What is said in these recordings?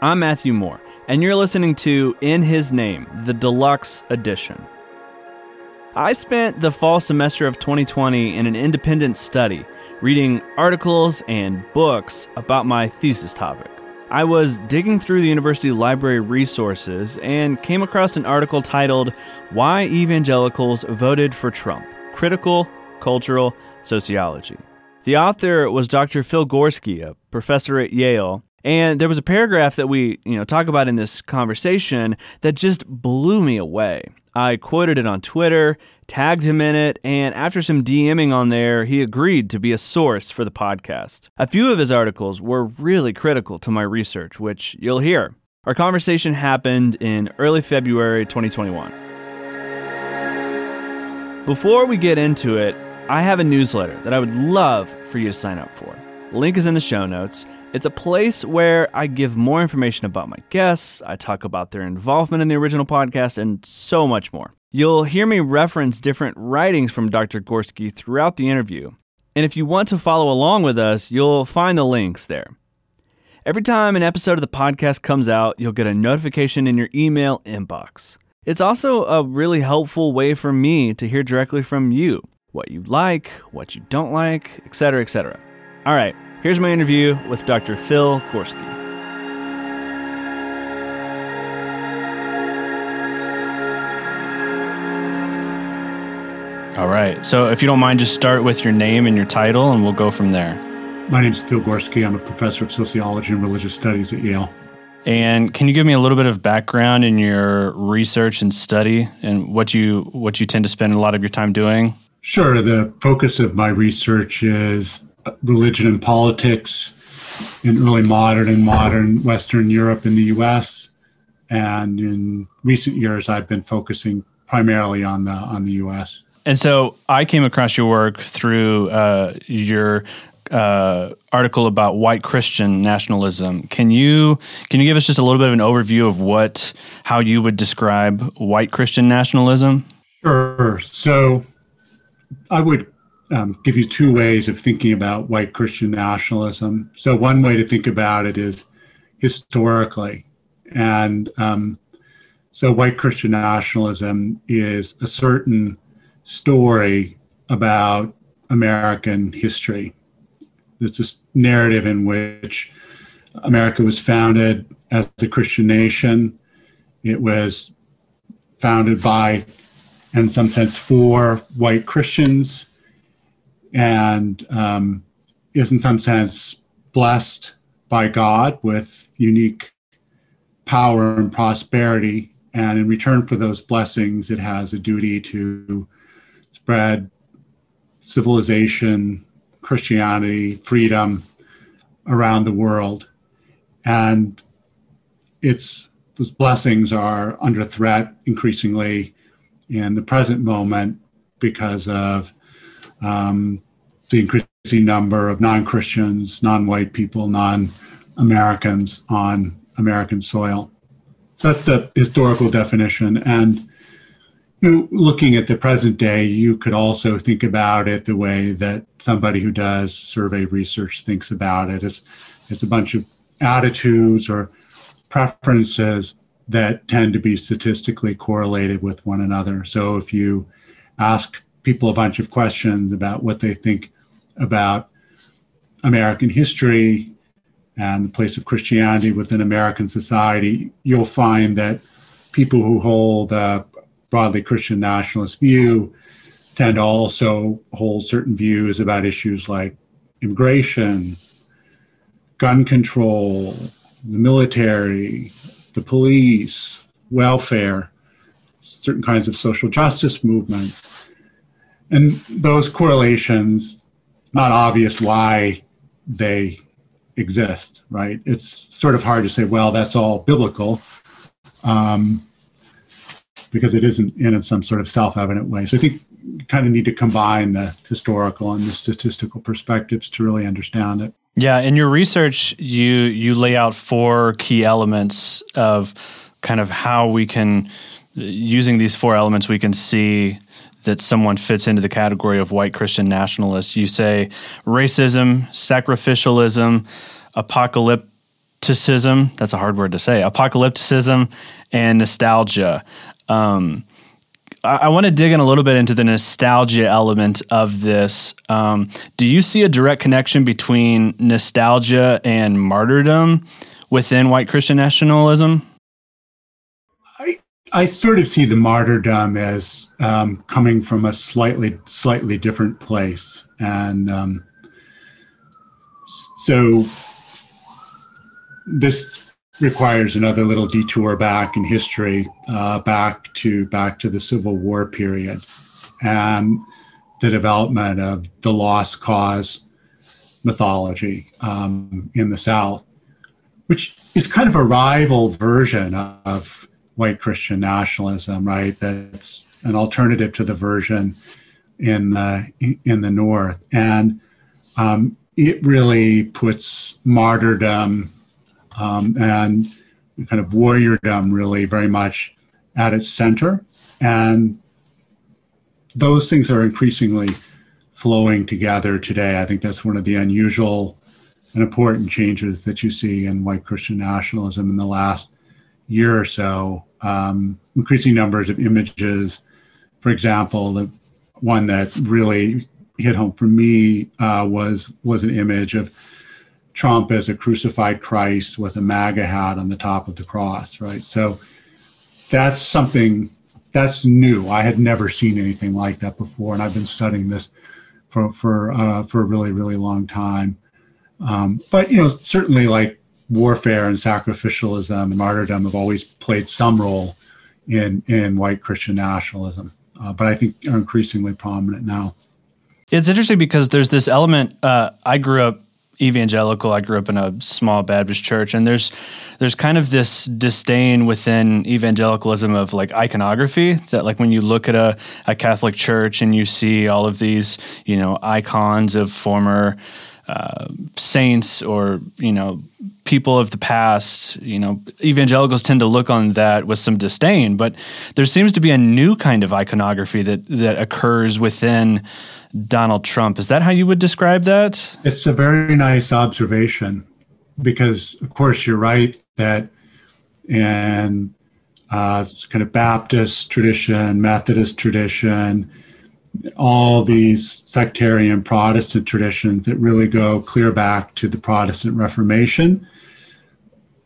I'm Matthew Moore, and you're listening to In His Name, the Deluxe Edition. I spent the fall semester of 2020 in an independent study, reading articles and books about my thesis topic. I was digging through the university library resources and came across an article titled, "Why Evangelicals Voted for Trump: Critical Cultural Sociology." The author was Dr. Phil Gorski, a professor at Yale, and there was a paragraph that we, talk about in this conversation that just blew me away. I quoted it on Twitter, tagged him in it, and after some DMing on there, he agreed to be a source for the podcast. A few of his articles were really critical to my research, which you'll hear. Our conversation happened in early February 2021. Before we get into it, I have a newsletter that I would love for you to sign up for. Link is in the show notes. It's a place where I give more information about my guests, I talk about their involvement in the original podcast, and so much more. You'll hear me reference different writings from Dr. Gorski throughout the interview. And if you want to follow along with us, you'll find the links there. Every time an episode of the podcast comes out, you'll get a notification in your email inbox. It's also a really helpful way for me to hear directly from you, what you like, what you don't like, etc., etc. All right, here's my interview with Dr. Phil Gorski. All right, so if you don't mind, just start with your name and your title, and we'll go from there. My name's Phil Gorski. I'm a professor of sociology and religious studies at Yale. And can you give me a little bit of background in your research and study and what you tend to spend a lot of your time doing? Sure. The focus of my research is religion and politics in early modern and modern Western Europe and the U.S. And in recent years, I've been focusing primarily on the U.S. And so I came across your work through your article about white Christian nationalism. Can you give us just a little bit of an overview of how you would describe white Christian nationalism? Sure. So I would give you two ways of thinking about white Christian nationalism. So one way to think about it is historically. And so white Christian nationalism is a certain story about American history. It's this narrative in which America was founded as a Christian nation. It was founded by, in some sense, for white Christians, and is in some sense blessed by God with unique power and prosperity. And in return for those blessings, it has a duty to spread civilization, Christianity, freedom around the world, and those blessings are under threat increasingly in the present moment because of the increasing number of non-Christians, non-white people, non-Americans on American soil. So that's the historical definition. And looking at the present day, you could also think about it the way that somebody who does survey research thinks about it. It's a bunch of attitudes or preferences that tend to be statistically correlated with one another. So if you ask people a bunch of questions about what they think about American history and the place of Christianity within American society, you'll find that people who hold broadly Christian nationalist view tend to also hold certain views about issues like immigration, gun control, the military, the police, welfare, certain kinds of social justice movements. And those correlations, not obvious why they exist, right? It's sort of hard to say, well, that's all biblical. Because it isn't in some sort of self-evident way. So I think you kind of need to combine the historical and the statistical perspectives to really understand it. Yeah, in your research, you lay out four key elements of kind of how we can, using these four elements, we can see that someone fits into the category of white Christian nationalists. You say racism, sacrificialism, apocalyptic apocalypticism, that's a hard word to say, apocalypticism and nostalgia. I want to dig in a little bit into the nostalgia element of this. Do you see a direct connection between nostalgia and martyrdom within white Christian nationalism? I sort of see the martyrdom as coming from a slightly different place. And so this requires another little detour back in history, back to the Civil War period and the development of the Lost Cause mythology in the South, which is kind of a rival version of white Christian nationalism, right? That's an alternative to the version in the North, and it really puts martyrdom and kind of warriordom really very much at its center. And those things are increasingly flowing together today. I think that's one of the unusual and important changes that you see in white Christian nationalism in the last year or so. Increasing numbers of images, for example, the one that really hit home for me was an image of Trump as a crucified Christ with a MAGA hat on the top of the cross, right? So that's something that's new. I had never seen anything like that before, and I've been studying this for a really, really long time. But, you know, certainly like warfare and sacrificialism and martyrdom have always played some role in white Christian nationalism, but I think are increasingly prominent now. It's interesting because there's this element, I grew up evangelical. I grew up in a small Baptist church, and there's kind of this disdain within evangelicalism of like iconography, that like when you look at a Catholic church and you see all of these, you know, icons of former saints or, you know, people of the past, you know, evangelicals tend to look on that with some disdain. But there seems to be a new kind of iconography that occurs within Donald Trump. Is that how you would describe that? It's a very nice observation, because, of course, you're right that in kind of Baptist tradition, Methodist tradition, all these sectarian Protestant traditions that really go clear back to the Protestant Reformation,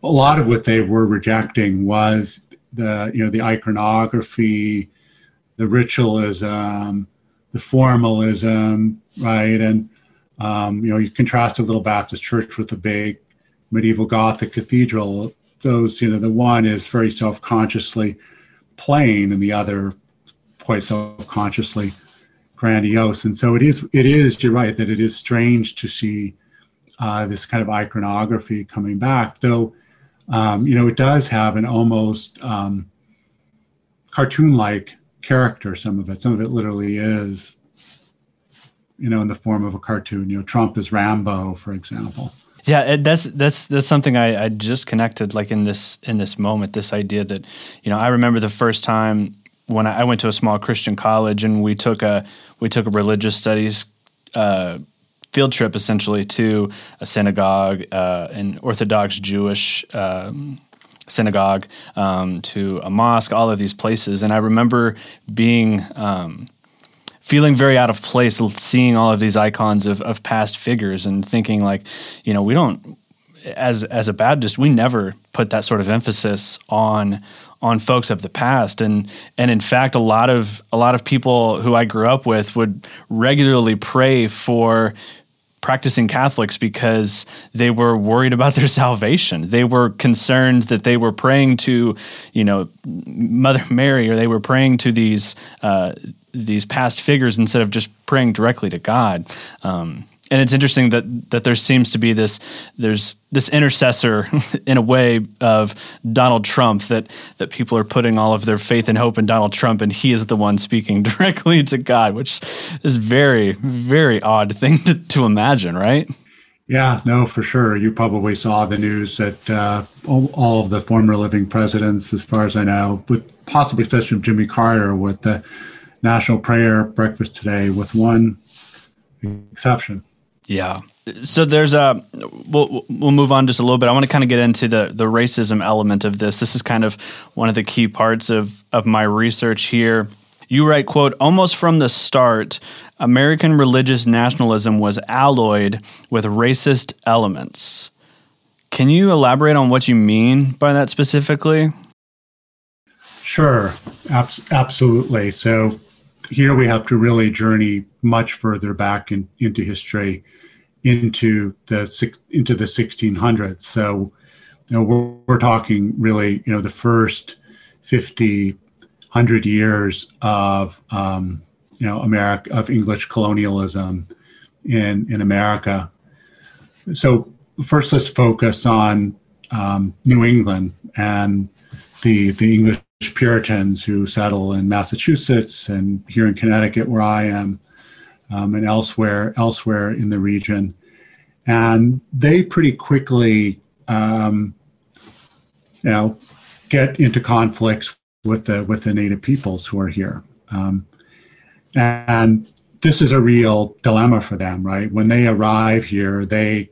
a lot of what they were rejecting was the iconography, the ritualism, the formalism, right? And, you contrast a little Baptist church with a big medieval Gothic cathedral. Those, the one is very self-consciously plain and the other quite self-consciously grandiose. And so it is, you're right, that it is strange to see this kind of iconography coming back, though, it does have an almost cartoon-like character, some of it literally is, in the form of a cartoon. Trump is Rambo, for example. Yeah, that's something I just connected, like in this moment, this idea that, I remember the first time when I went to a small Christian college, and we took a religious studies field trip essentially to a synagogue, an Orthodox Jewish synagogue, to a mosque, all of these places. And I remember being feeling very out of place, seeing all of these icons of past figures, and thinking like, we don't, as a Baptist, we never put that sort of emphasis on folks of the past. And in fact, a lot of people who I grew up with would regularly pray for practicing Catholics because they were worried about their salvation. They were concerned that they were praying to, Mother Mary, or they were praying to these past figures instead of just praying directly to God. And it's interesting that there seems to be this intercessor in a way of Donald Trump, that people are putting all of their faith and hope in Donald Trump, and he is the one speaking directly to God, which is very, very odd thing to imagine, right? Yeah, no, for sure. You probably saw the news that all of the former living presidents, as far as I know, with possibly exception of Jimmy Carter, with the National Prayer Breakfast today, with one exception. Yeah. So there's a we'll move on just a little bit. I want to kind of get into the racism element of this. This is kind of one of the key parts of my research here. You write, quote, "Almost from the start, American religious nationalism was alloyed with racist elements." Can you elaborate on what you mean by that specifically? Sure, absolutely. So here we have to really journey much further back into history, into the 1600s. So we're talking really, the first 100 years of America, of English colonialism in America. So first, let's focus on New England and the English Puritans who settle in Massachusetts and here in Connecticut, where I am, and elsewhere in the region. And they pretty quickly, get into conflicts with the native peoples who are here. And this is a real dilemma for them, right? When they arrive here, they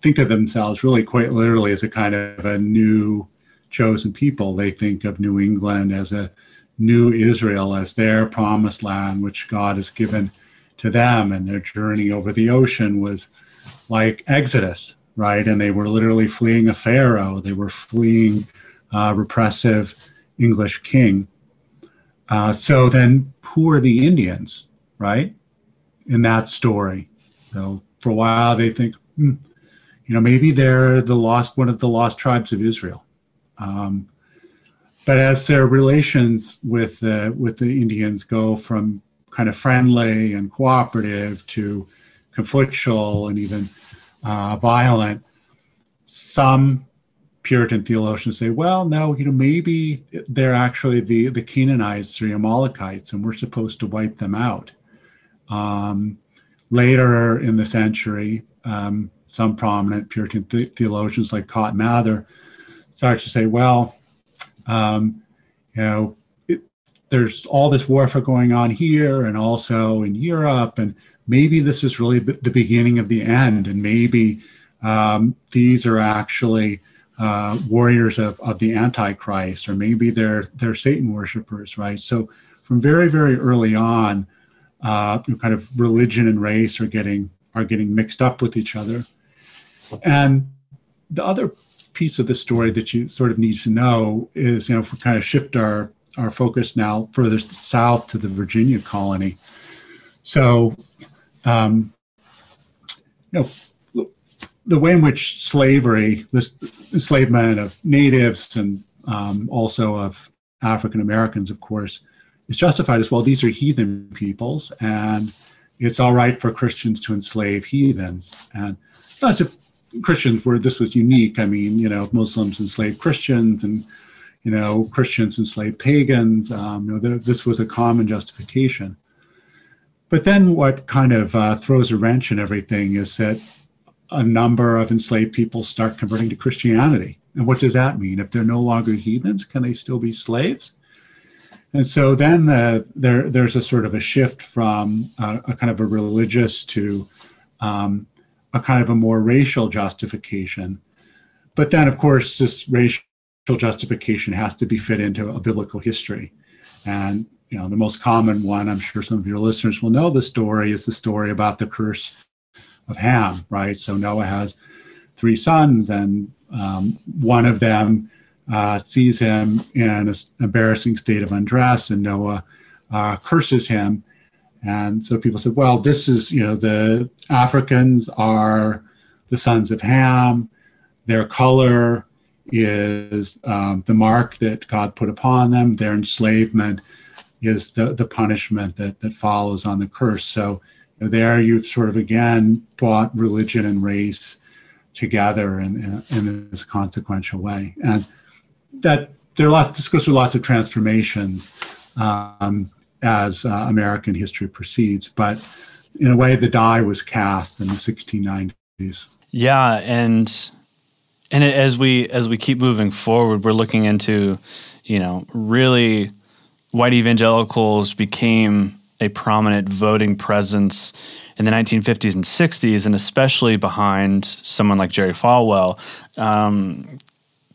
think of themselves really quite literally as a kind of a new chosen people. They think of New England as a new Israel, as their promised land, which God has given to them. And their journey over the ocean was like Exodus, right? And they were literally fleeing a pharaoh. They were fleeing repressive English king. So then who are the Indians, right, in that story? So for a while they think, maybe they're one of the lost tribes of Israel. But as their relations with the Indians go from kind of friendly and cooperative to conflictual and even violent, some Puritan theologians say, well, no, maybe they're actually the Canaanites or the Amalekites, and we're supposed to wipe them out. Later in the century, some prominent Puritan theologians like Cotton Mather start to say, well, there's all this warfare going on here and also in Europe, and maybe this is really the beginning of the end, and maybe these are actually warriors of the Antichrist, or maybe they're Satan worshipers, right? So from very, very early on, kind of religion and race are getting mixed up with each other. And the other piece of the story that you sort of need to know is, if we kind of shift our focus now further south to the Virginia colony. So, the way in which slavery, this enslavement of natives and also of African Americans, of course, is justified as, well, these are heathen peoples, and it's all right for Christians to enslave heathens. And not as if Christians were, this was unique. I mean, Muslims enslaved Christians, and, Christians enslaved pagans. This was a common justification. But then what kind of throws a wrench in everything is that a number of enslaved people start converting to Christianity. And what does that mean? If they're no longer heathens, can they still be slaves? And so then there's a sort of a shift from a kind of a religious to a kind of a more racial justification. But then, of course, this racial justification has to be fit into a biblical history. And, the most common one, I'm sure some of your listeners will know the story, is the story about the curse of Ham, right? So Noah has three sons, and one of them sees him in an embarrassing state of undress, and Noah curses him. And so people said, well, this is, the Africans are the sons of Ham. Their color is the mark that God put upon them. Their enslavement is the punishment that follows on the curse. So there you've sort of, again, brought religion and race together in this consequential way. And that this goes through lots of transformations as American history proceeds. But in a way, the die was cast in the 1690s. Yeah, and as we keep moving forward, we're looking into, really white evangelicals became a prominent voting presence in the 1950s and 60s, and especially behind someone like Jerry Falwell.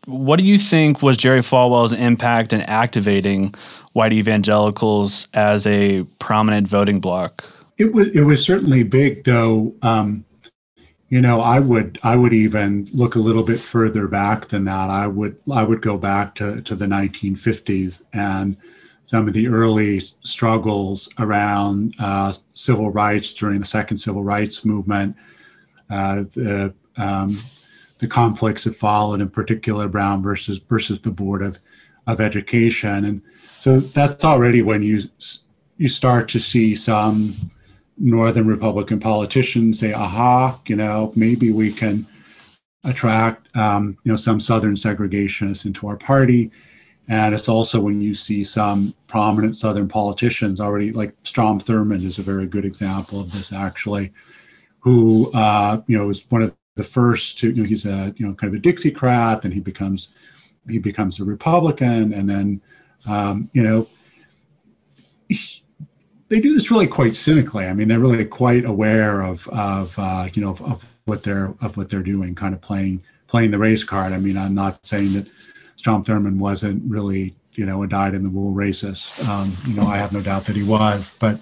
What do you think was Jerry Falwell's impact in activating white evangelicals as a prominent voting bloc? It was certainly big, though. I would even look a little bit further back than that. I would go back to the 1950s and some of the early struggles around civil rights during the second civil rights movement. The conflicts that followed, in particular Brown versus the Board of Education, and so that's already when you start to see some Northern Republican politicians say, "Aha, maybe we can attract some Southern segregationists into our party." And it's also when you see some prominent Southern politicians already, like Strom Thurmond is a very good example of this, actually, who is one of the first to, he's a kind of a Dixiecrat, and he becomes a Republican, and then they do this really quite cynically. I mean, they're really quite aware of what they're doing, kind of playing the race card. I mean, I'm not saying that Strom Thurmond wasn't really a dyed-in-the-wool racist. I have no doubt that he was, but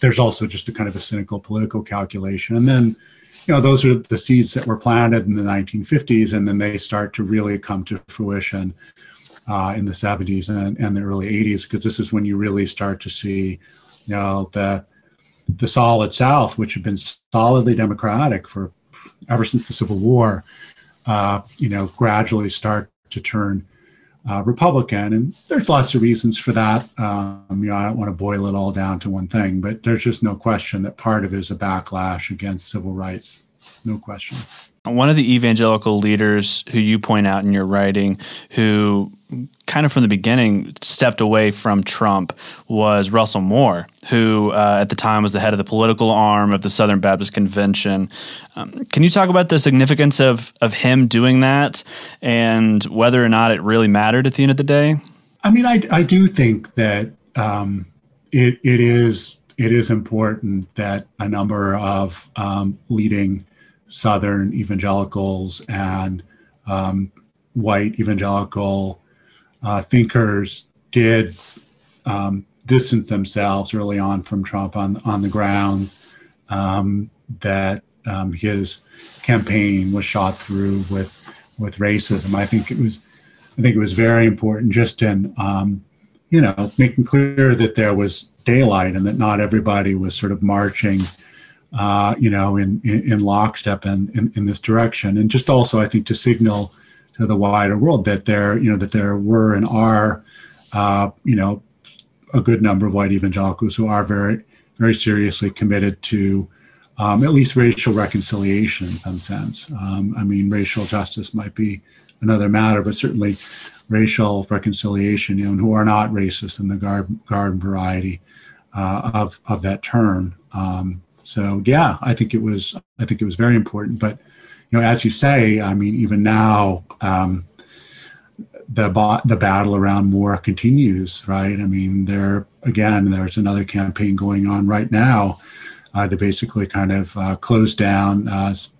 there's also just a kind of a cynical political calculation, and then. Those are the seeds that were planted in the 1950s, and then they start to really come to fruition in the 70s and the early 80s, because this is when you really start to see, the solid South, which had been solidly Democratic for ever since the Civil War, gradually start to turn Republican. And there's lots of reasons for that. I don't want to boil it all down to one thing, but there's just no question that part of it is a backlash against civil rights. No question. One of the evangelical leaders who you point out in your writing, who kind of from the beginning stepped away from Trump, was Russell Moore, who at the time was the head of the political arm of the Southern Baptist Convention. Can you talk about the significance of him doing that and whether or not it really mattered at the end of the day? I mean, I do think that it is important that a number of leading Southern evangelicals and white evangelical thinkers did distance themselves early on from Trump on the ground, that his campaign was shot through with racism. I think it was very important, just in making clear that there was daylight and that not everybody was sort of marching in lockstep and in this direction, and just also I think to signal to the wider world that there were and are a good number of white evangelicals who are very, very seriously committed to at least racial reconciliation in some sense. Racial justice might be another matter, but certainly racial reconciliation, and who are not racist in the garden variety of that term. So yeah, I think it was very important. But as you say, I mean, even now, the battle around Moore continues, right? I mean, there's another campaign going on right now to basically kind of close down his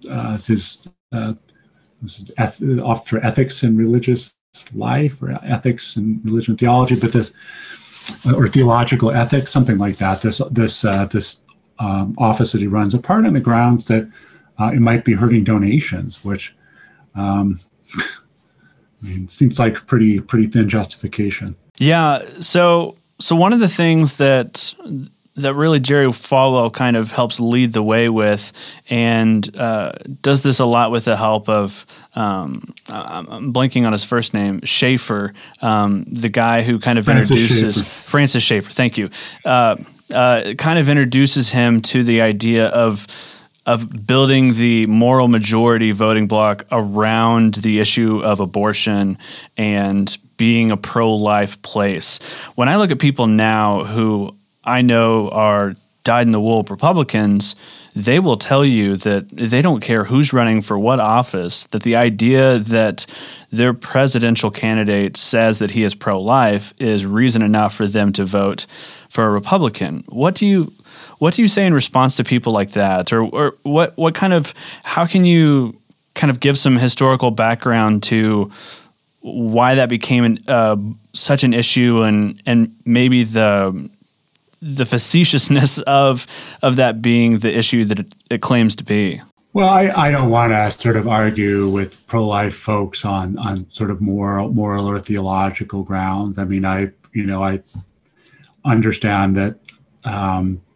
Office for Ethics and Religious Life, or Ethics and Religion and Theology, but this, or Theological Ethics, something like that. This office that he runs, apart on the grounds that it might be hurting donations, which seems like pretty thin justification. Yeah. So one of the things that really Jerry Falwell kind of helps lead the way with, and does this a lot with the help of, I'm blanking on his first name, Schaefer, the guy who kind of Francis Schaefer. Thank you. Kind of introduces him to the idea of building the moral majority voting bloc around the issue of abortion and being a pro-life place. When I look at people now who I know are dyed-in-the-wool Republicans, they will tell you that they don't care who's running for what office, that the idea that their presidential candidate says that he is pro-life is reason enough for them to vote for a Republican. What do you What do you say in response to people like that? Or what kind of, how can you kind of give some historical background to why that became such an issue and maybe the facetiousness of that being the issue that it claims to be? Well, I don't want to sort of argue with pro-life folks on sort of moral or theological grounds. I mean, I understand that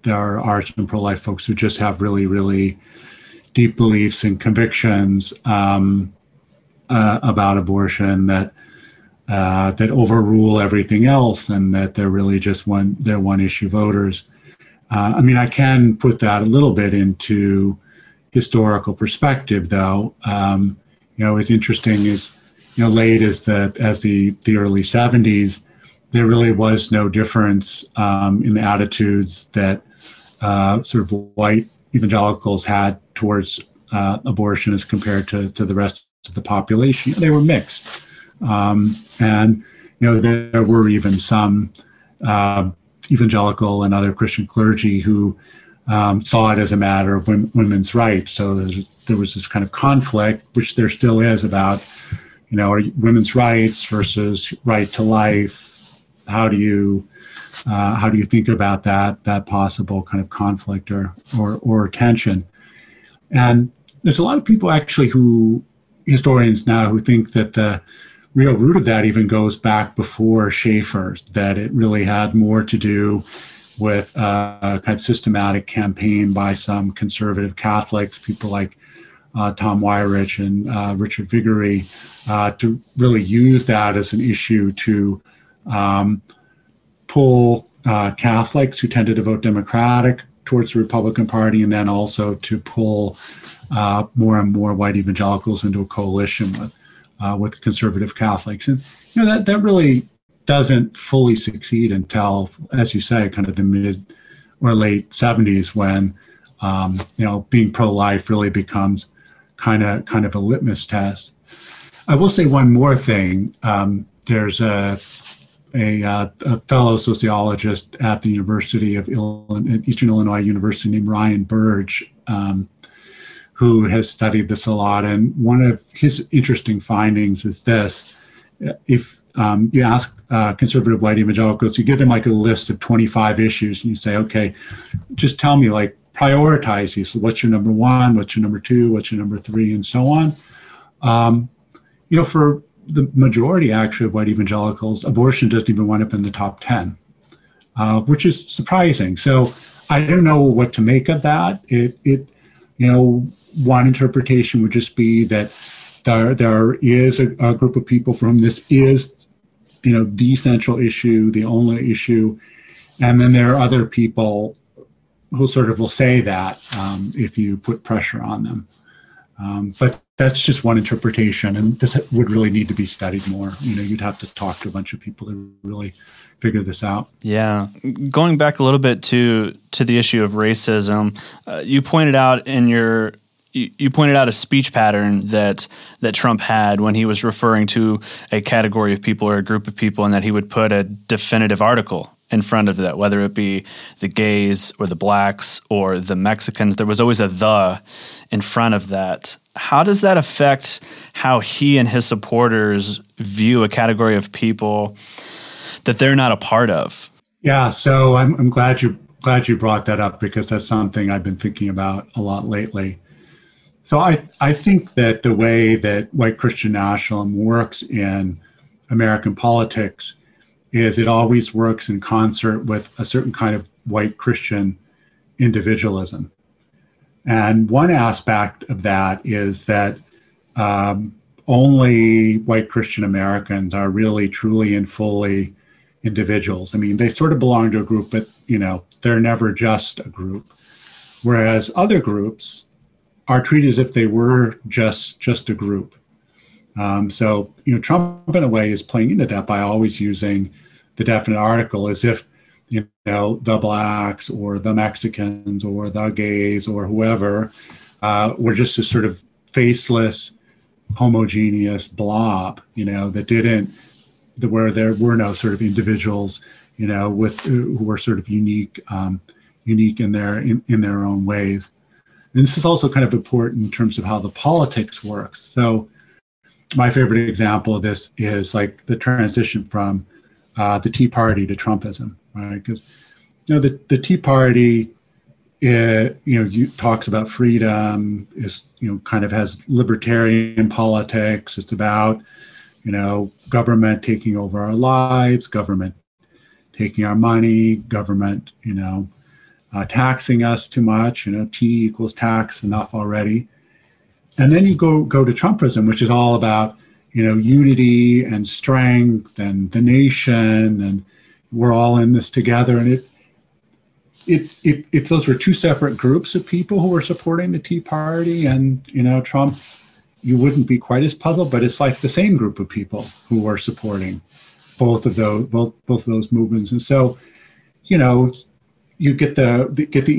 there are some pro-life folks who just have really, really deep beliefs and convictions about abortion that overrule everything else, and that they're really just one issue voters. I mean, I can put that a little bit into historical perspective, though. It's interesting is, late as the early 70s, there really was no difference in the attitudes that sort of white evangelicals had towards abortion as compared to the rest of the population. They were mixed. And there were even some evangelical and other Christian clergy who saw it as a matter of women's rights. So there was this kind of conflict, which there still is, about, are women's rights versus right to life. How do you think about that possible kind of conflict or tension? And there's a lot of people actually historians now who think that the real root of that even goes back before Schaeffer, that it really had more to do with a kind of systematic campaign by some conservative Catholics, people like Tom Weirich and Richard Viguerie, to really use that as an issue to pull Catholics who tended to vote Democratic towards the Republican Party, and then also to pull more and more white evangelicals into a coalition with conservative Catholics. And that really doesn't fully succeed until, as you say, kind of the mid or late 70s, when being pro-life really becomes kind of a litmus test. I will say one more thing. There's a fellow sociologist at the University of Eastern Illinois University named Ryan Burge, who has studied this a lot. And one of his interesting findings is this: if you ask conservative white evangelicals, you give them like a list of 25 issues, and you say, okay, just tell me, like, prioritize these. So what's your number one? What's your number two? What's your number three? And so on. For the majority, actually, of white evangelicals, abortion doesn't even wind up in the top 10, which is surprising. So I don't know what to make of that. It one interpretation would just be that there is a group of people for whom this is, the central issue, the only issue, and then there are other people who sort of will say that if you put pressure on them. But that's just one interpretation, and this would really need to be studied more. You'd have to talk to a bunch of people to really figure this out. Yeah. Going back a little bit to the issue of racism, you pointed out a speech pattern that Trump had when he was referring to a category of people or a group of people, and that he would put a definitive article in front of that, whether it be the gays or the blacks or the Mexicans. There was always a "the" in front of that. How does that affect how he and his supporters view a category of people that they're not a part of? Yeah, so I'm glad you brought that up, because that's something I've been thinking about a lot lately. So I think that the way that white Christian nationalism works in American politics is it always works in concert with a certain kind of white Christian individualism. And one aspect of that is that only white Christian Americans are really, truly, and fully individuals. I mean, they sort of belong to a group, but, they're never just a group. Whereas other groups are treated as if they were just a group. So Trump, in a way, is playing into that by always using the definite article as if, the blacks or the Mexicans or the gays or whoever were just a sort of faceless, homogeneous blob, where there were no sort of individuals, who were sort of unique unique in their own ways. And this is also kind of important in terms of how the politics works. So my favorite example of this is like the transition from the Tea Party to Trumpism, right? Because, you know, the Tea Party, talks about freedom, is, kind of has libertarian politics. It's about, government taking over our lives, government taking our money, government, taxing us too much, T equals tax, enough already. And then you go to Trumpism, which is all about, unity and strength and the nation, and we're all in this together. And if those were two separate groups of people who were supporting the Tea Party and, Trump, you wouldn't be quite as puzzled, but it's like the same group of people who are supporting both of those movements. And so, you get the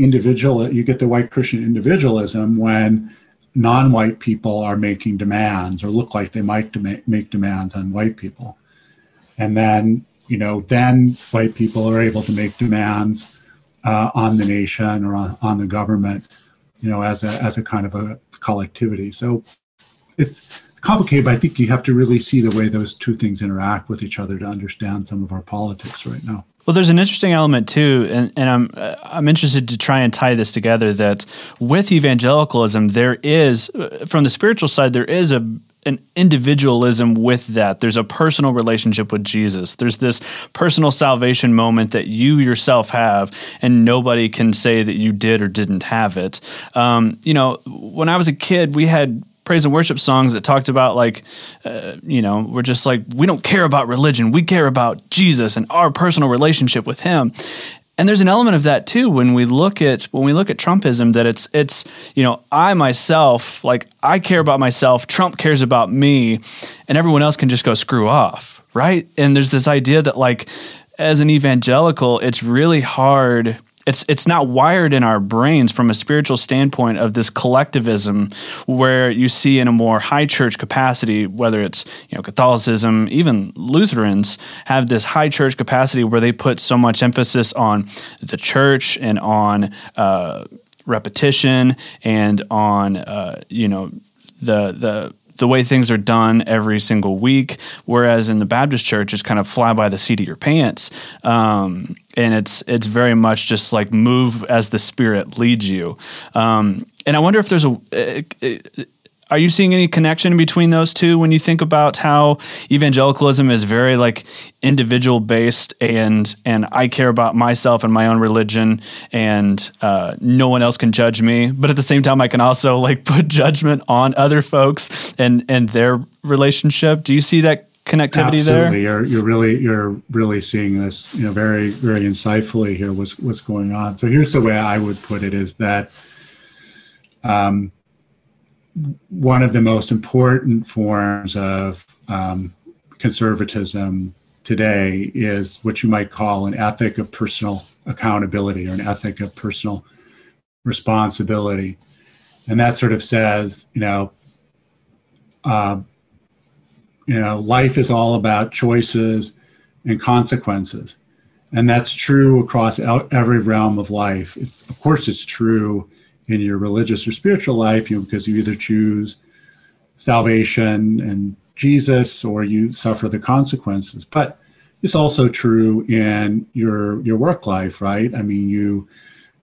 individual, you get the white Christian individualism when non-white people are making demands or look like they might make demands on white people. And then, then white people are able to make demands on the nation or on the government, as a kind of a collectivity. So it's complicated, but I think you have to really see the way those two things interact with each other to understand some of our politics right now. Well, there's an interesting element too, and I'm interested to try and tie this together, that with evangelicalism, there is, from the spiritual side, there is an individualism with that. There's a personal relationship with Jesus. There's this personal salvation moment that you yourself have, and nobody can say that you did or didn't have it. When I was a kid, we had praise and worship songs that talked about we're just like, we don't care about religion. We care about Jesus and our personal relationship with him. And there's an element of that too when we look at Trumpism, that it's I myself, I care about myself, Trump cares about me, and everyone else can just go screw off, right? And there's this idea that as an evangelical, it's really hard. It's not wired in our brains from a spiritual standpoint of this collectivism, where you see in a more high church capacity, whether it's Catholicism, even Lutherans have this high church capacity where they put so much emphasis on the church and on repetition and on the way things are done every single week, whereas in the Baptist church, it's kind of fly by the seat of your pants. And it's very much just move as the Spirit leads you. And I wonder if there's are you seeing any connection between those two when you think about how evangelicalism is very individual based and I care about myself and my own religion, and no one else can judge me, but at the same time I can also put judgment on other folks and their relationship. Do you see that connectivity? Absolutely. There? You're really seeing this, very, very insightfully here, what's going on. So here's the way I would put it, is that one of the most important forms of conservatism today is what you might call an ethic of personal accountability, or an ethic of personal responsibility. And that sort of says, life is all about choices and consequences. And that's true across every realm of life. Of course, it's true in your religious or spiritual life, because you either choose salvation and Jesus, or you suffer the consequences. But it's also true in your work life, right? I mean, you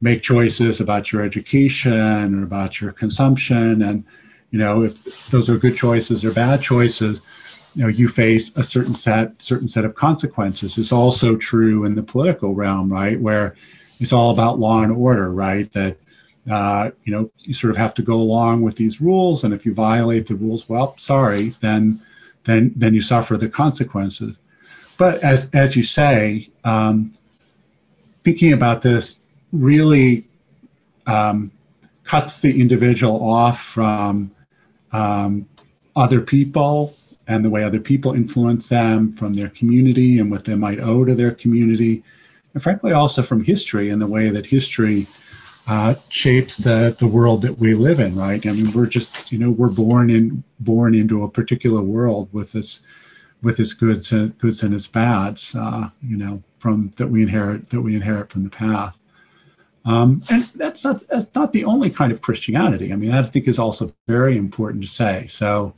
make choices about your education or about your consumption, and if those are good choices or bad choices, you face a certain set of consequences. It's also true in the political realm, right, where it's all about law and order, right? That you sort of have to go along with these rules, and if you violate the rules, well, sorry, then you suffer the consequences. But as you say, thinking about this really cuts the individual off from other people and the way other people influence them, from their community and what they might owe to their community, and frankly also from history and the way that history shapes the world that we live in, right? I mean, we're just, we're born into a particular world with its goods and its bads, that we inherit from the past. And that's not the only kind of Christianity. I mean, that I think is also very important to say. So,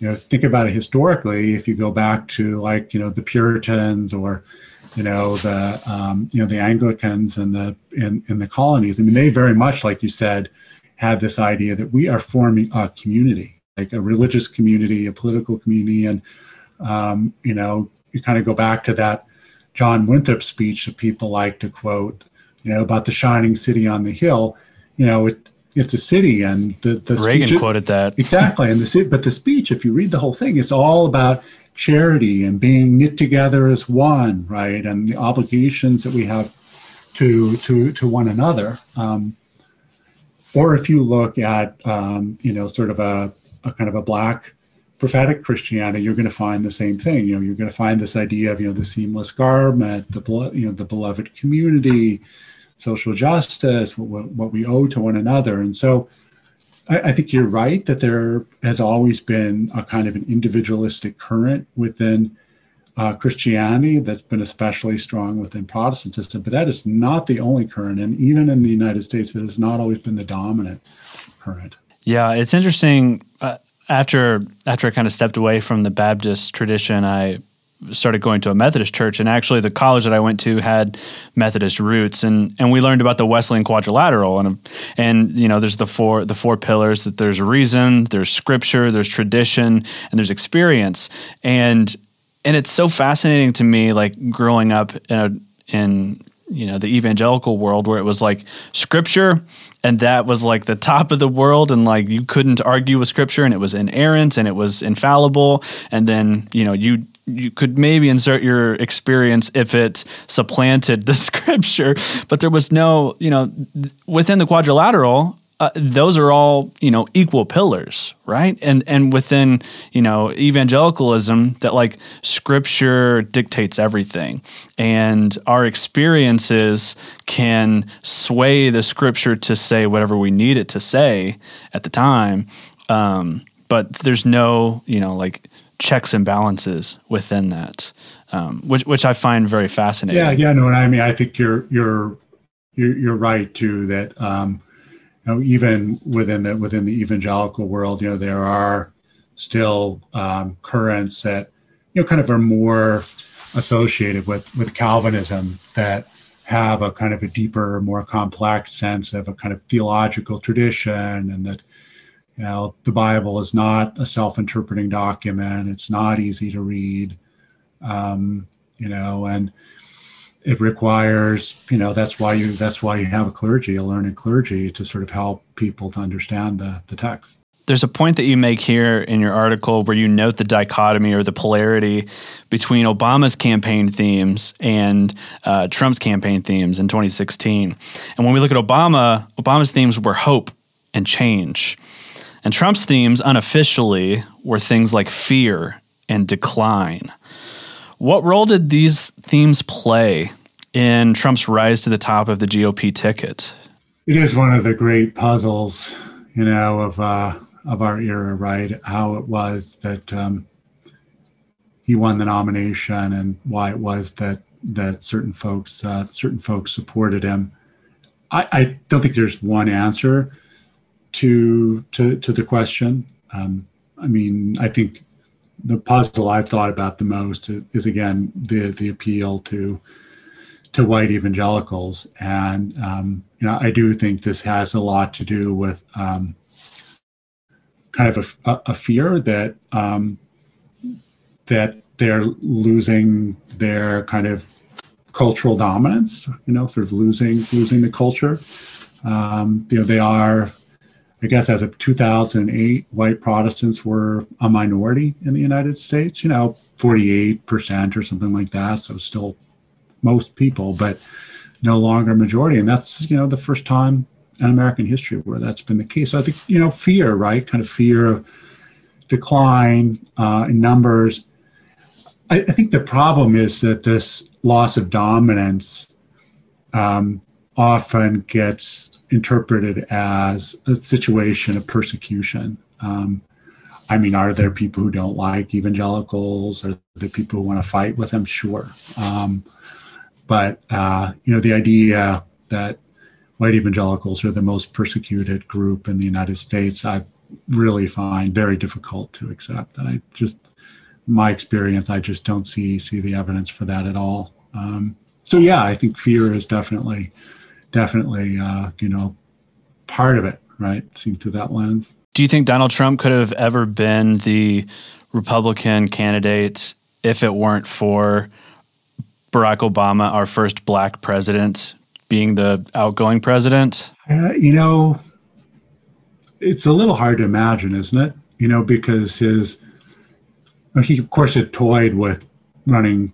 you know, think about it historically. If you go back to, like, you know, the Puritans or, you know, the the Anglicans and in the colonies. I mean, they very much, like you said, had this idea that we are forming a community, like a religious community, a political community, and you know, you kind of go back to that John Winthrop speech that people like to quote, you know, about the shining city on the hill. You know, it's a city, and the Reagan speech, quoted that exactly. And the speech, if you read the whole thing, it's all about charity and being knit together as one, right? And the obligations that we have to one another. Or if you look at you know, sort of a kind of a black prophetic Christianity, you're going to find the same thing. You know, you're going to find this idea of, you know, the seamless garment, the beloved community, social justice, what we owe to one another. And so I think you're right that there has always been a kind of an individualistic current within Christianity that's been especially strong within Protestantism, but that is not the only current. And even in the United States, it has not always been the dominant current. Yeah, it's interesting. After I kind of stepped away from the Baptist tradition, I started going to a Methodist church, and actually the college that I went to had Methodist roots, and we learned about the Wesleyan quadrilateral, and you know, there's the four pillars, that there's reason, there's scripture, there's tradition, and there's experience, and it's so fascinating to me, like growing up in you know, the evangelical world, where it was like scripture, and that was like the top of the world, and like you couldn't argue with scripture, and it was inerrant and it was infallible, and then, you know, you could maybe insert your experience if it supplanted the scripture, but there was no, you know, within the quadrilateral, those are all, you know, equal pillars, right? And within, you know, evangelicalism, that like scripture dictates everything, and our experiences can sway the scripture to say whatever we need it to say at the time. But there's no, you know, like checks and balances within that, which I find very fascinating. Yeah, no, and I mean, I think you're right too, that. Know, even within the evangelical world, you know, there are still currents that, you know, kind of are more associated with Calvinism, that have a kind of a deeper, more complex sense of a kind of theological tradition, and that, you know, the Bible is not a self-interpreting document. It's not easy to read, you know, and it requires, you know, that's why you have a learned clergy, to sort of help people to understand the text. There's a point that you make here in your article where you note the dichotomy or the polarity between Obama's campaign themes and Trump's campaign themes in 2016. And when we look at Obama's themes were hope and change. And Trump's themes unofficially were things like fear and decline. What role did these themes play in Trump's rise to the top of the GOP ticket? It is one of the great puzzles, you know, of our era, right? How it was that he won the nomination, and why it was that certain folks supported him. I don't think there's one answer to the question. I mean, I think the puzzle I've thought about the most is, again, the appeal to white evangelicals, and you know, I do think this has a lot to do with kind of a fear that that they're losing their kind of cultural dominance, you know, sort of losing the culture. You know, they are. I guess as of 2008, white Protestants were a minority in the United States, you know, 48% or something like that. So still most people, but no longer a majority. And that's, you know, the first time in American history where that's been the case. So I think, you know, fear, right? Kind of fear of decline in numbers. I think the problem is that this loss of dominance often gets interpreted as a situation of persecution. I mean, are there people who don't like evangelicals? Are there people who want to fight with them? Sure. But, you know, the idea that white evangelicals are the most persecuted group in the United States, I really find very difficult to accept. I just, my experience, I just don't see the evidence for that at all. So yeah, I think fear is definitely, part of it, right? Seen through that lens. Do you think Donald Trump could have ever been the Republican candidate if it weren't for Barack Obama, our first black president, being the outgoing president? It's a little hard to imagine, isn't it? Because he of course had toyed with running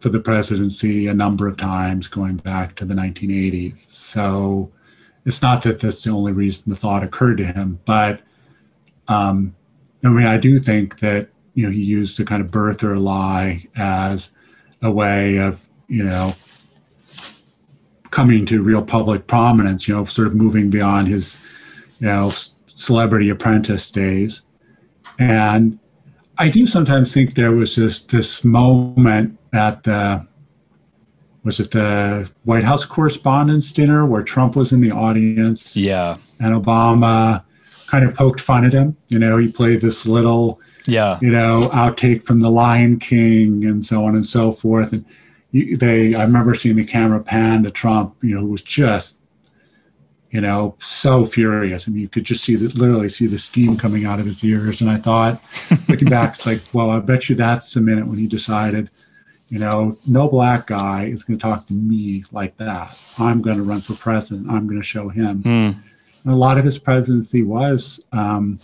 for the presidency a number of times going back to the 1980s. So it's not that that's the only reason the thought occurred to him, but I do think that, he used the kind of birther lie as a way of, coming to real public prominence, sort of moving beyond his, celebrity apprentice days. And I do sometimes think there was just this moment at the White House Correspondents' Dinner where Trump was in the audience. Yeah. And Obama kind of poked fun at him. He played this little, outtake from The Lion King and so on and so forth. And I remember seeing the camera pan to Trump, who was just, so furious. I mean, you could just literally see the steam coming out of his ears. And I thought, looking back, it's like, well, I bet you that's the minute when he decided, no black guy is going to talk to me like that. I'm going to run for president. I'm going to show him. Mm. And a lot of his presidency was kind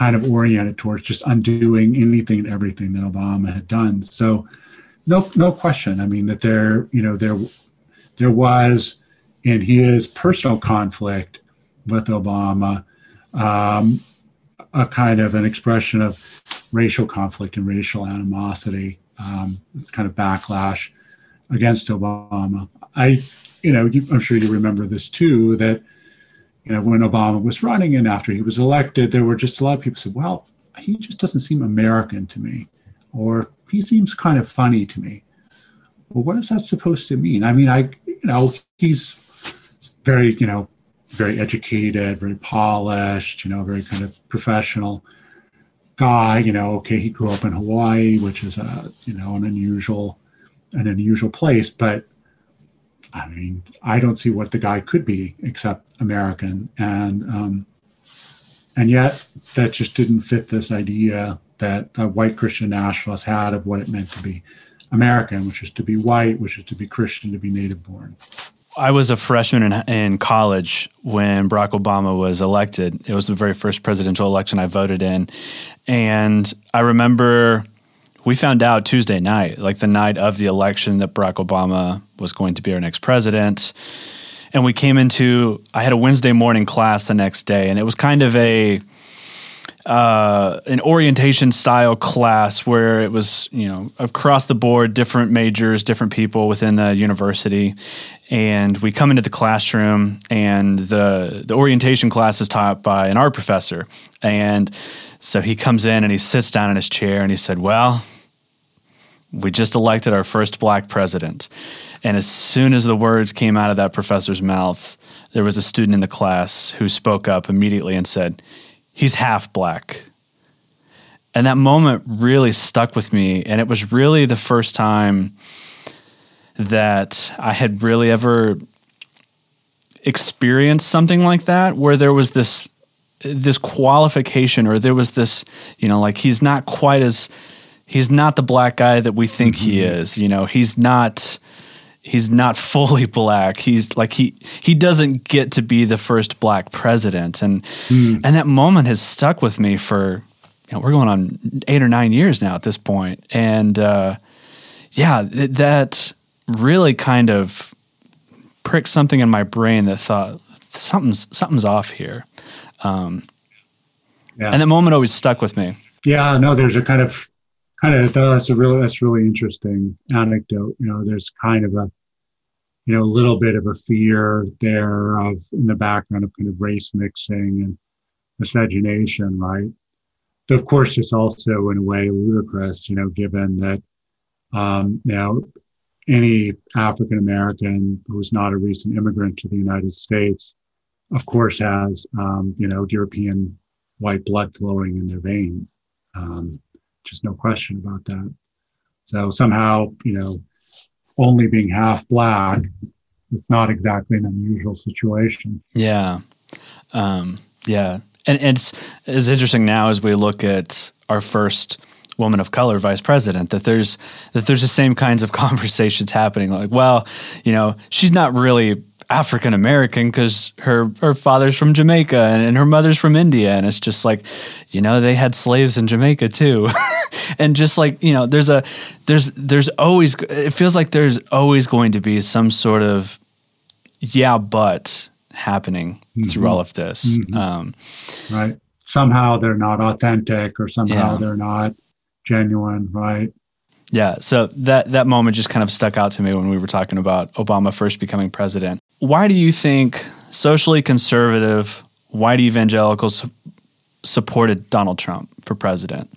of oriented towards just undoing anything and everything that Obama had done. So no question. I mean, that there was, in his personal conflict with Obama, a kind of an expression of racial conflict and racial animosity, kind of backlash against Obama. I'm sure you remember this too, that, when Obama was running and after he was elected, there were just a lot of people said, well, he just doesn't seem American to me, or he seems kind of funny to me. Well, what is that supposed to mean? I mean, he's very, very educated, very polished, very kind of professional guy, he grew up in Hawaii, which is an unusual place, but I mean, I don't see what the guy could be except American. And yet that just didn't fit this idea that a white Christian nationalist had of what it meant to be American, which is to be white, which is to be Christian, to be native born. I was a freshman in college when Barack Obama was elected. It was the very first presidential election I voted in. And I remember we found out Tuesday night, like the night of the election, that Barack Obama was going to be our next president. And I had a Wednesday morning class the next day, and it was kind of an orientation style class where it was, across the board, different majors, different people within the university. And we come into the classroom, and the orientation class is taught by an art professor. And so he comes in and he sits down in his chair and he said, well, we just elected our first black president. And as soon as the words came out of that professor's mouth, there was a student in the class who spoke up immediately and said, he's half black. And that moment really stuck with me. And it was really the first time that I had really ever experienced something like that, where there was this qualification, or there was this, like, he's not the black guy that we think he is. He's not fully black. He's like, he doesn't get to be the first black president. And that moment has stuck with me for, we're going on 8 or 9 years now at this point. And, that really kind of pricked something in my brain that thought something's off here. And that moment always stuck with me. Yeah, no, there's a kind of that's really interesting anecdote. There's kind of a, little bit of a fear there of, in the background, of kind of race mixing and miscegenation, right? So of course, it's also in a way ludicrous, given that, any African American who's not a recent immigrant to the United States, of course, has, European white blood flowing in their veins. Just no question about that. So somehow, only being half black, it's not exactly an unusual situation. Yeah. And it's interesting now as we look at our first woman of color vice president, that there's the same kinds of conversations happening. Like, well, she's not really African American because her father's from Jamaica and her mother's from India. And it's just like, they had slaves in Jamaica too. And just like, there's always, it feels like there's always going to be some sort of, but happening through all of this. Mm-hmm. Right. Somehow they're not authentic or somehow they're not genuine, right? Yeah. So that moment just kind of stuck out to me when we were talking about Obama first becoming president. Why do you think socially conservative, white evangelicals supported Donald Trump for president?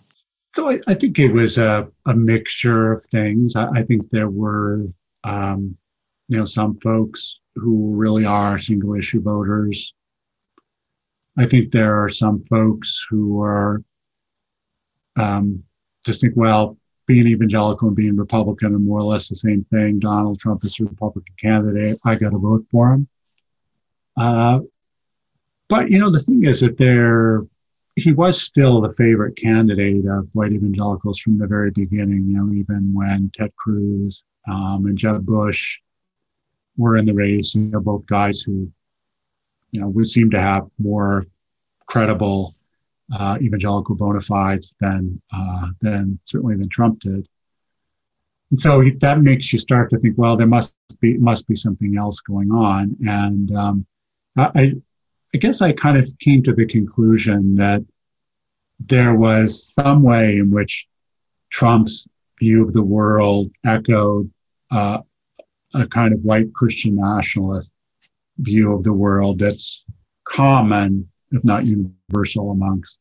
So I think it was a mixture of things. I think there were, some folks who really are single issue voters. I think there are some folks who are just think, well, being evangelical and being Republican are more or less the same thing. Donald Trump is a Republican candidate. I got to vote for him. But the thing is that he was still the favorite candidate of white evangelicals from the very beginning, even when Ted Cruz and Jeb Bush were in the race, both guys who, would seem to have more credible evangelical bona fides than Trump did. And so that makes you start to think, well, there must be something else going on. And I guess I kind of came to the conclusion that there was some way in which Trump's view of the world echoed a kind of white Christian nationalist view of the world that's common, if not universal, amongst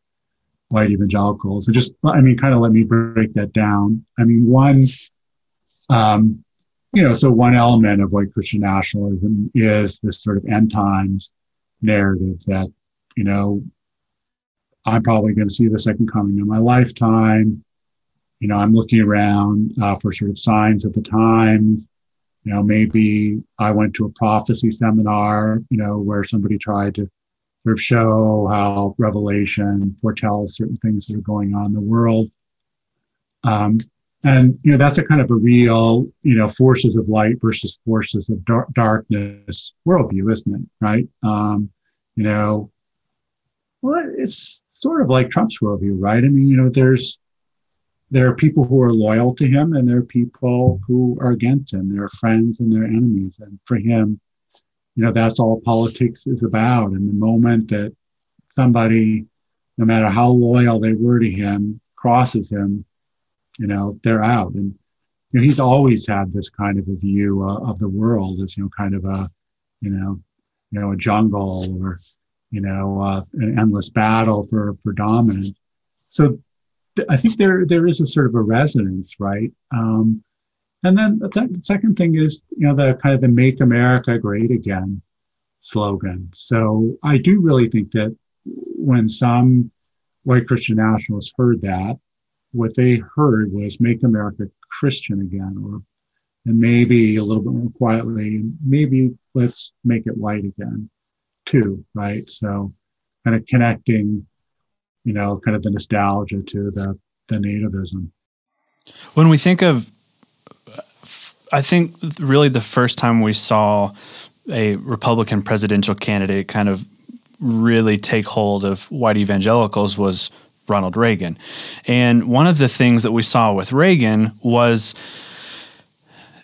white evangelicals. And just, kind of let me break that down. One element of white Christian nationalism is this sort of end times narrative that, I'm probably going to see the second coming in my lifetime. I'm looking around for sort of signs of the times. Maybe I went to a prophecy seminar, where somebody tried to sort of show how Revelation foretells certain things that are going on in the world. And that's a kind of a real, forces of light versus forces of darkness worldview, isn't it? Right? It's sort of like Trump's worldview, right? There are people who are loyal to him and there are people who are against him. There are friends and there are enemies. And for him, that's all politics is about. And the moment that somebody, no matter how loyal they were to him, crosses him, they're out. And he's always had this kind of a view of the world as, kind of a, a jungle or, an endless battle for dominance. So I think there is a sort of a resonance, right? And then the second thing is, the kind of the Make America Great Again slogan. So I do really think that when some white Christian nationalists heard that, what they heard was Make America Christian Again, and maybe a little bit more quietly, maybe let's make it white again too, right? So kind of connecting, kind of the nostalgia to the nativism. When we think of, I think really the first time we saw a Republican presidential candidate kind of really take hold of white evangelicals was Ronald Reagan. And one of the things that we saw with Reagan was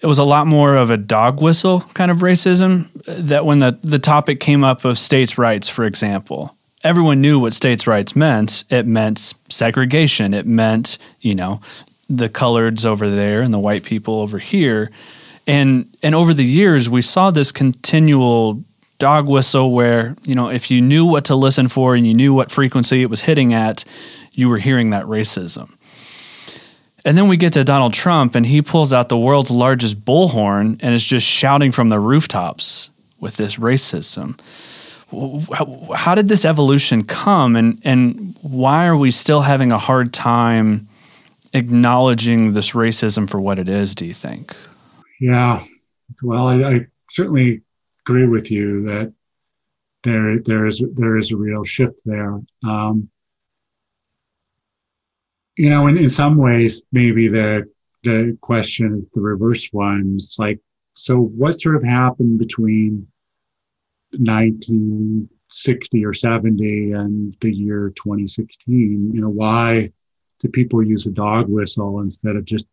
it was a lot more of a dog whistle kind of racism, that when the topic came up of states' rights, for example, everyone knew what states' rights meant. It meant segregation. It meant, the coloreds over there and the white people over here. And over the years, we saw this continual dog whistle where, if you knew what to listen for and you knew what frequency it was hitting at, you were hearing that racism. And then we get to Donald Trump, and he pulls out the world's largest bullhorn and is just shouting from the rooftops with this racism. How did this evolution come, and why are we still having a hard time acknowledging this racism for what it is, do you think? Yeah. Well, I certainly agree with you that there is a real shift there. You know, in some ways, maybe the question is the reverse one. It's like, so what sort of happened between 1960 or 70 and the year 2016? You know, why do people use a dog whistle instead of just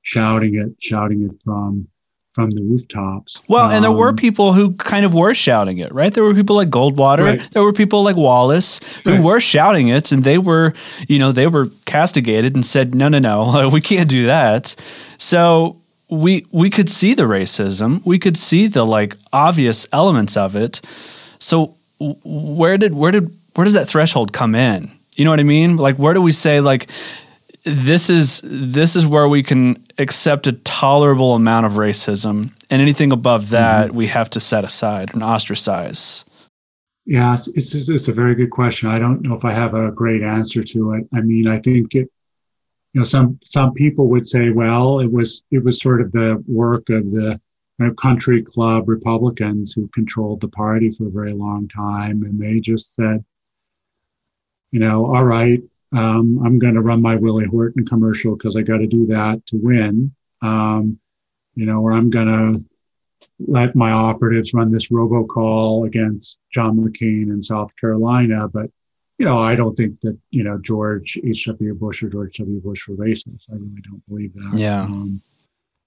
shouting it from the rooftops? Well, and there were people who kind of were shouting it, right? There were people like Goldwater. Right. There were people like Wallace who were shouting it, and they were castigated and said, no, we can't do that. So we could see the racism. We could see the like obvious elements of it. So where does that threshold come in? You know what I mean? Like, where do we say like, this is where we can accept a tolerable amount of racism, and anything above that we have to set aside and ostracize? Yeah, it's a very good question. I don't know if I have a great answer to it. I mean, I think it, you know, some people would say, well, it was sort of the work of the kind of country club Republicans who controlled the party for a very long time, and they just said, you know, all right, I'm going to run my Willie Horton commercial because I got to do that to win, you know, or I'm going to let my operatives run this robocall against John McCain in South Carolina. But, you know, I don't think that, you know, George H.W. Bush or George W. Bush were racist. I really don't believe that. Yeah. And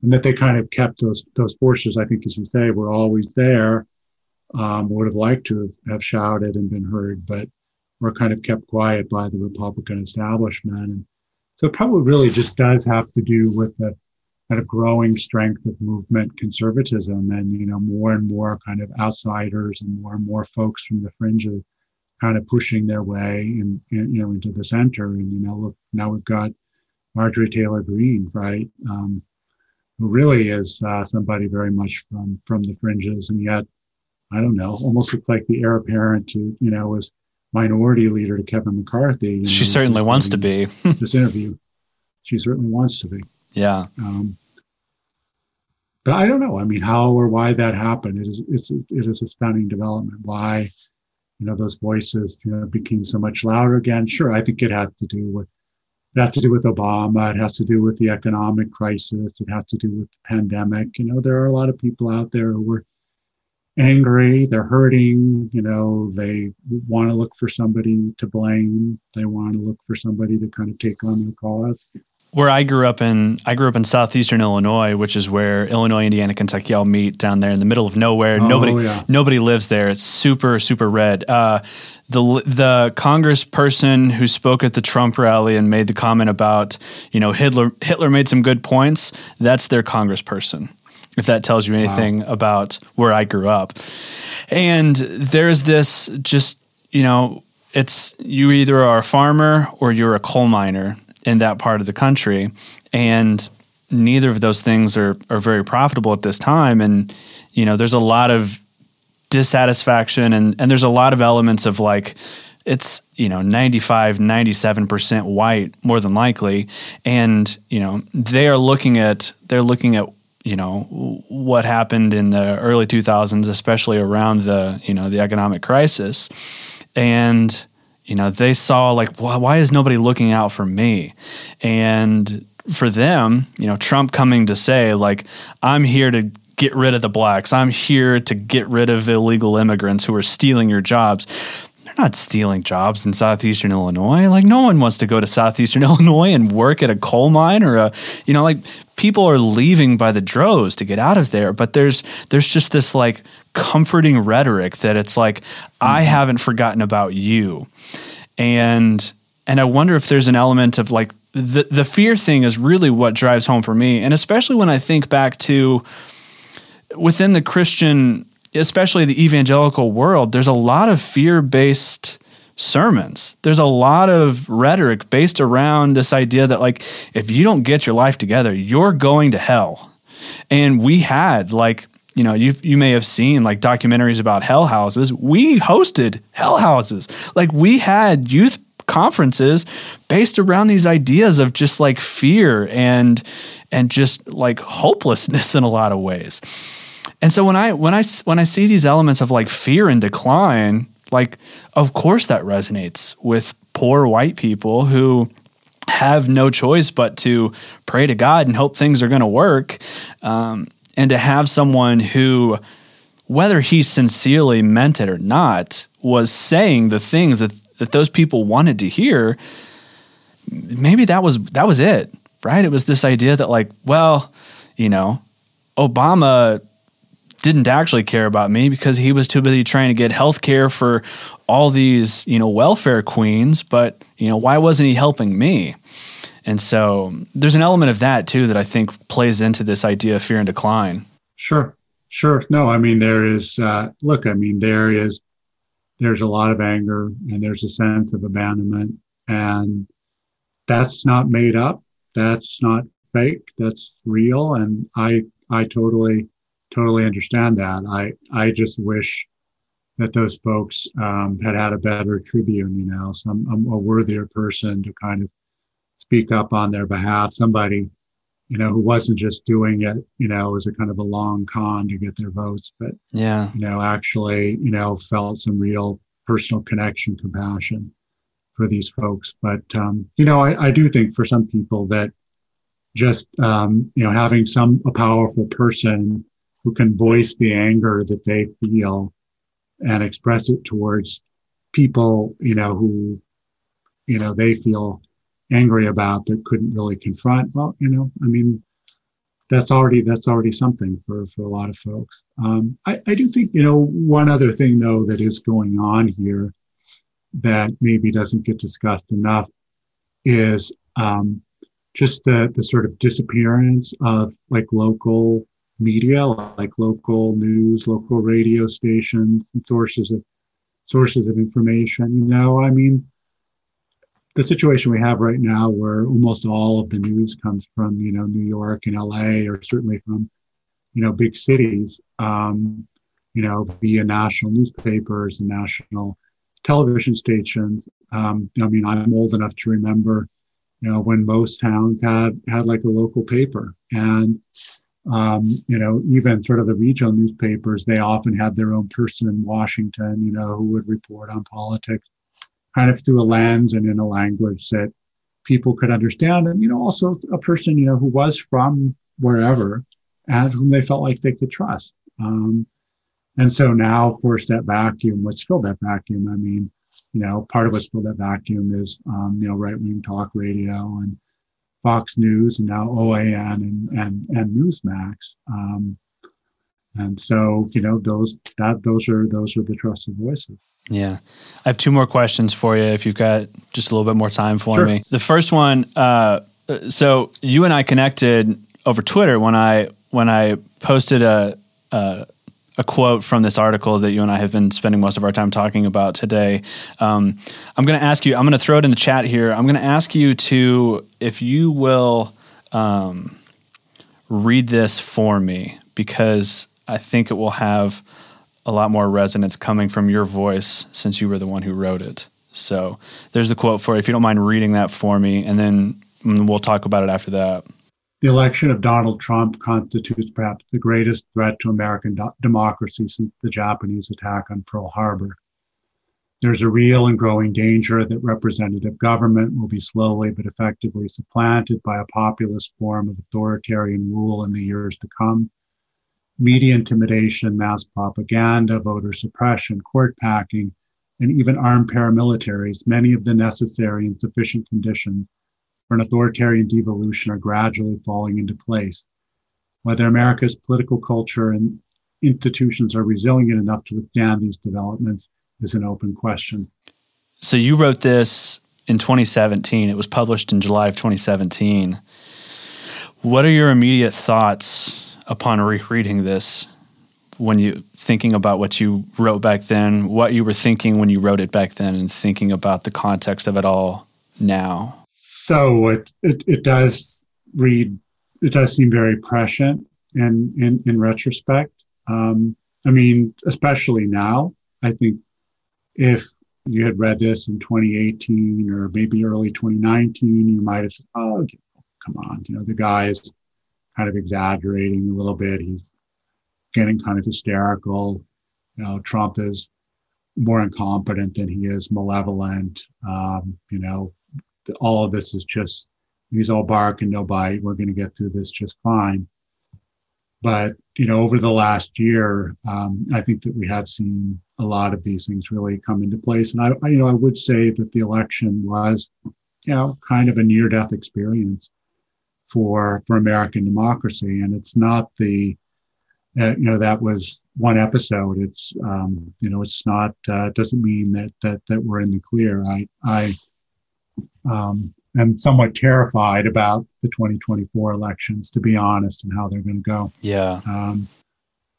that they kind of kept those forces, I think, as you say, were always there. Would have liked to have shouted and been heard, but were kind of kept quiet by the Republican establishment. And so it probably really just does have to do with the kind of growing strength of movement conservatism, and, you know, more and more kind of outsiders and more folks from the fringes kind of pushing their way in you know, into the center. And, you know, look, now we've got Marjorie Taylor Greene, right? Who really is somebody very much from the fringes. And yet, I don't know, almost looked like the heir apparent to, you know, was minority leader to Kevin McCarthy. You know, she certainly wants to be. This interview, she certainly wants to be. Yeah. But I don't know. I mean, how or why that happened. It is a stunning development. Why, you know, those voices, you know, became so much louder again. Sure, I think it has to do with Obama. It has to do with the economic crisis. It has to do with the pandemic. You know, there are a lot of people out there who were angry, they're hurting, you know, they want to look for somebody to blame. They want to look for somebody to kind of take on the cause. Where I grew up in southeastern Illinois, which is where Illinois, Indiana, Kentucky all meet, down there in the middle of nowhere. Oh, nobody lives there. It's super, super red. The congressperson who spoke at the Trump rally and made the comment about, you know, Hitler made some good points, that's their congressperson, if that tells you anything about where I grew up. And there's this just, you know, it's, you either are a farmer or you're a coal miner in that part of the country. And neither of those things are very profitable at this time. And, you know, there's a lot of dissatisfaction and there's a lot of elements of like, it's, you know, 95, 97% white, more than likely. And, you know, they're looking at you know, what happened in the early 2000s, especially around the, you know, the economic crisis. And, you know, they saw like, why is nobody looking out for me? And for them, you know, Trump coming to say like, I'm here to get rid of the blacks. I'm here to get rid of illegal immigrants who are stealing your jobs. Not stealing jobs in southeastern Illinois. Like, no one wants to go to southeastern Illinois and work at a coal mine or a, you know, like people are leaving by the droves to get out of there. But there's just this like comforting rhetoric that it's like, I haven't forgotten about you. And I wonder if there's an element of like the fear thing is really what drives home for me. And especially when I think back to within the Christian, especially the evangelical world, there's a lot of fear-based sermons. There's a lot of rhetoric based around this idea that, like, if you don't get your life together, you're going to hell. And we had, like, you know, you may have seen, like, documentaries about hell houses. We hosted hell houses. Like, we had youth conferences based around these ideas of just, like, fear and just, like, hopelessness in a lot of ways. And so when I see these elements of, like, fear and decline, like, of course that resonates with poor white people who have no choice but to pray to God and hope things are going to work. And to have someone who, whether he sincerely meant it or not, was saying the things that those people wanted to hear, maybe that was it, right? It was this idea that, like, well, you know, Obama didn't actually care about me because he was too busy trying to get health care for all these, you know, welfare queens, but, you know, why wasn't he helping me? And so there's an element of that too that I think plays into this idea of fear and decline. Sure. No, I mean, there's a lot of anger and there's a sense of abandonment, and that's not made up. That's not fake. That's real. And I totally understand that. I just wish that those folks had a better tribune, you know, a worthier person to kind of speak up on their behalf, somebody, you know, who wasn't just doing it, you know, as a kind of a long con to get their votes, but, yeah, you know, actually, you know, felt some real personal connection, compassion for these folks. But, you know, I do think for some people that just, you know, having a powerful person who can voice the anger that they feel and express it towards people, you know, who, you know, they feel angry about that couldn't really confront. Well, you know, I mean, that's already something for a lot of folks. I do think, you know, one other thing though that is going on here that maybe doesn't get discussed enough is just the sort of disappearance of, like, local media, like local news, local radio stations, and sources of information. You know, I mean, the situation we have right now where almost all of the news comes from, you know, New York and LA, or certainly from, you know, big cities, you know, via national newspapers and national television stations. I mean, I'm old enough to remember, you know, when most towns had like a local paper, and, you know, even sort of the regional newspapers, they often had their own person in Washington, you know, who would report on politics, kind of through a lens and in a language that people could understand. And, you know, also a person, you know, who was from wherever and whom they felt like they could trust. And so now, of course, that vacuum, what's filled that vacuum? I mean, you know, part of what's filled that vacuum is, you know, right-wing talk radio and Fox News and now OAN and Newsmax. And so, you know, those are the trusted voices. Yeah. I have two more questions for you if you've got just a little bit more time for me. The first one, so you and I connected over Twitter when I posted a quote from this article that you and I have been spending most of our time talking about today. I'm going to throw it in the chat here. I'm going to ask you to, if you will, read this for me, because I think it will have a lot more resonance coming from your voice since you were the one who wrote it. So there's the quote for you, if you don't mind reading that for me, and then we'll talk about it after that. The election of Donald Trump constitutes perhaps the greatest threat to American democracy since the Japanese attack on Pearl Harbor. There's a real and growing danger that representative government will be slowly but effectively supplanted by a populist form of authoritarian rule in the years to come. Media intimidation, mass propaganda, voter suppression, court packing, and even armed paramilitaries, many of the necessary and sufficient conditions for an authoritarian devolution, are gradually falling into place. Whether America's political culture and institutions are resilient enough to withstand these developments is an open question. So you wrote this in 2017. It was published in July of 2017. What are your immediate thoughts upon rereading this, when you thinking about what you wrote back then, what you were thinking when you wrote it back then, and thinking about the context of it all now? So it does read, it does seem very prescient in retrospect. I mean, especially now, I think if you had read this in 2018 or maybe early 2019, you might have said, oh, come on, you know, the guy is kind of exaggerating a little bit. He's getting kind of hysterical. You know, Trump is more incompetent than he is malevolent. You know, all of this is just, he's all bark and no bite. We're going to get through this just fine. But, you know, over the last year, I think that we have seen a lot of these things really come into place. And I you know, I would say that the election was, you know, kind of a near-death experience for American democracy. And it's not the, you know, that was one episode. It's, you know, it's not, it doesn't mean that we're in the clear. I I'm somewhat terrified about the 2024 elections, to be honest, and how they're going to go. Yeah.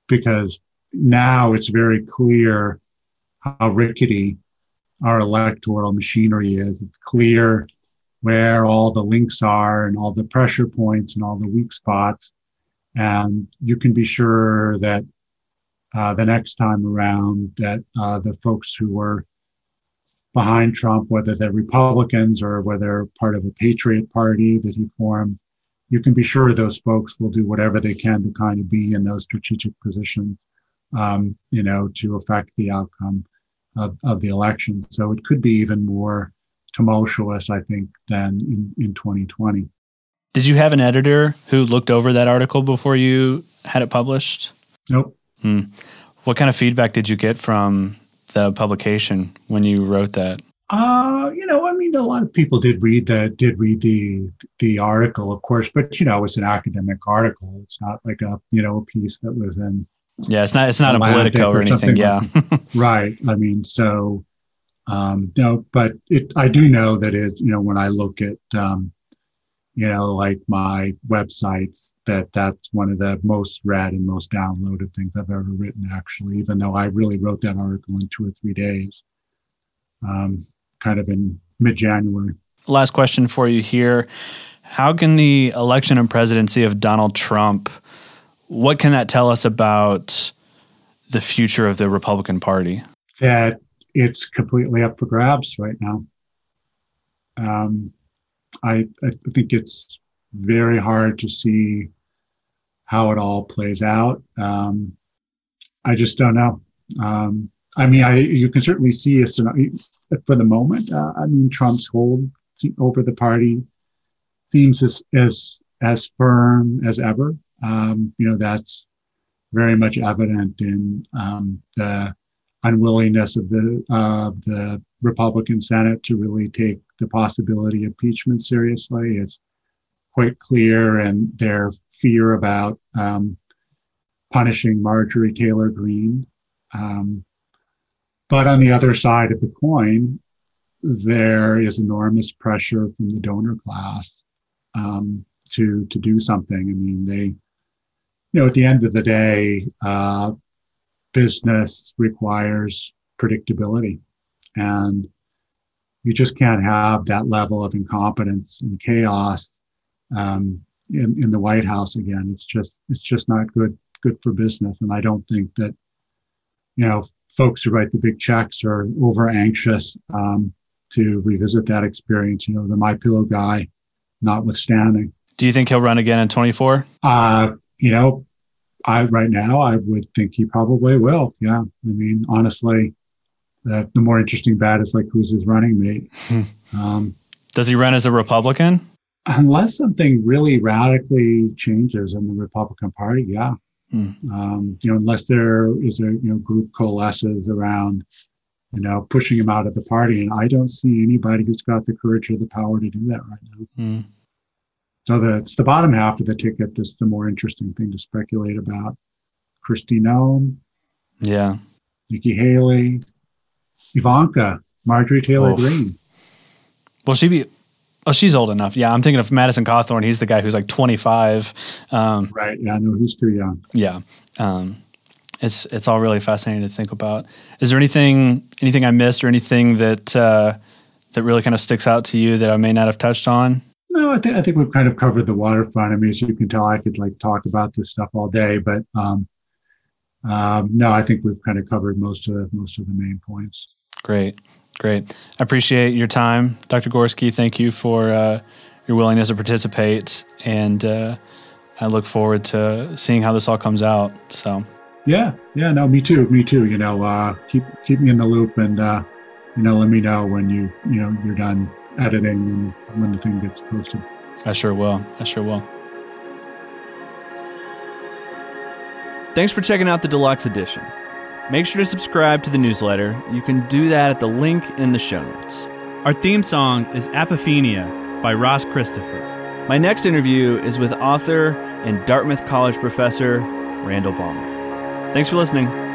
Because now it's very clear how rickety our electoral machinery is. It's clear where all the links are and all the pressure points and all the weak spots. And you can be sure that the next time around that the folks who were behind Trump, whether they're Republicans or whether part of a patriot party that he formed, you can be sure those folks will do whatever they can to kind of be in those strategic positions, you know, to affect the outcome of the election. So it could be even more tumultuous, I think, than in 2020. Did you have an editor who looked over that article before you had it published? Nope. Hmm. What kind of feedback did you get from the publication when you wrote that? You know, I mean, a lot of people did read the article, of course, but, you know, it's an academic article. It's not like a, you know, a piece that was in. Yeah. It's not a Politico or anything. Yeah. Right. I mean, so, no, but I do know that it, you know, when I look at, you know, like my websites, that's one of the most read and most downloaded things I've ever written, actually, even though I really wrote that article in 2 or 3 days, kind of in mid-January. Last question for you here. How can the election and presidency of Donald Trump, what can that tell us about the future of the Republican Party? That it's completely up for grabs right now. I think it's very hard to see how it all plays out. I just don't know. I mean, you can certainly see us for the moment. I mean, Trump's hold over the party seems as firm as ever. You know, that's very much evident in the unwillingness of the Republican Senate to really take the possibility of impeachment seriously. It's quite clear, and their fear about punishing Marjorie Taylor Greene. But on the other side of the coin, there is enormous pressure from the donor class to do something. I mean, they, you know, at the end of the day, business requires predictability, and you just can't have that level of incompetence and chaos in the White House again. It's just not good for business. And I don't think that, you know, folks who write the big checks are over anxious to revisit that experience. You know, the MyPillow guy, notwithstanding. Do you think he'll run again in 24? You know, right now I would think he probably will. Yeah, I mean, honestly. The more interesting bet is like, who's his running mate? Does he run as a Republican? Unless something really radically changes in the Republican Party, yeah. You know, unless there is a group coalesces around, you know, pushing him out of the party, and I don't see anybody who's got the courage or the power to do that right now. So it's the bottom half of the ticket that's the more interesting thing to speculate about. Kristi Noem, yeah, Nikki Haley. Ivanka, Marjorie Taylor Greene. Will she be? Oh, she's old enough. Yeah, I'm thinking of Madison Cawthorn. He's the guy who's like 25. Right. Yeah, I know he's too young. Yeah. it's all really fascinating to think about. Is there anything I missed or anything that really kind of sticks out to you that I may not have touched on? No, I think we've kind of covered the waterfront. I mean, as you can tell, I could talk about this stuff all day, but no, I think we've kind of covered most of the main points. Great. I appreciate your time, Dr. Gorski. Thank you for your willingness to participate, and I look forward to seeing how this all comes out. So. Yeah, no, me too. Keep me in the loop, and let me know when you're done editing and when the thing gets posted. I sure will. Thanks for checking out the deluxe edition. Make sure to subscribe to the newsletter. You can do that at the link in the show notes. Our theme song is Apophenia by Ross Christopher. My next interview is with author and Dartmouth College professor Randall Ballmer. Thanks for listening.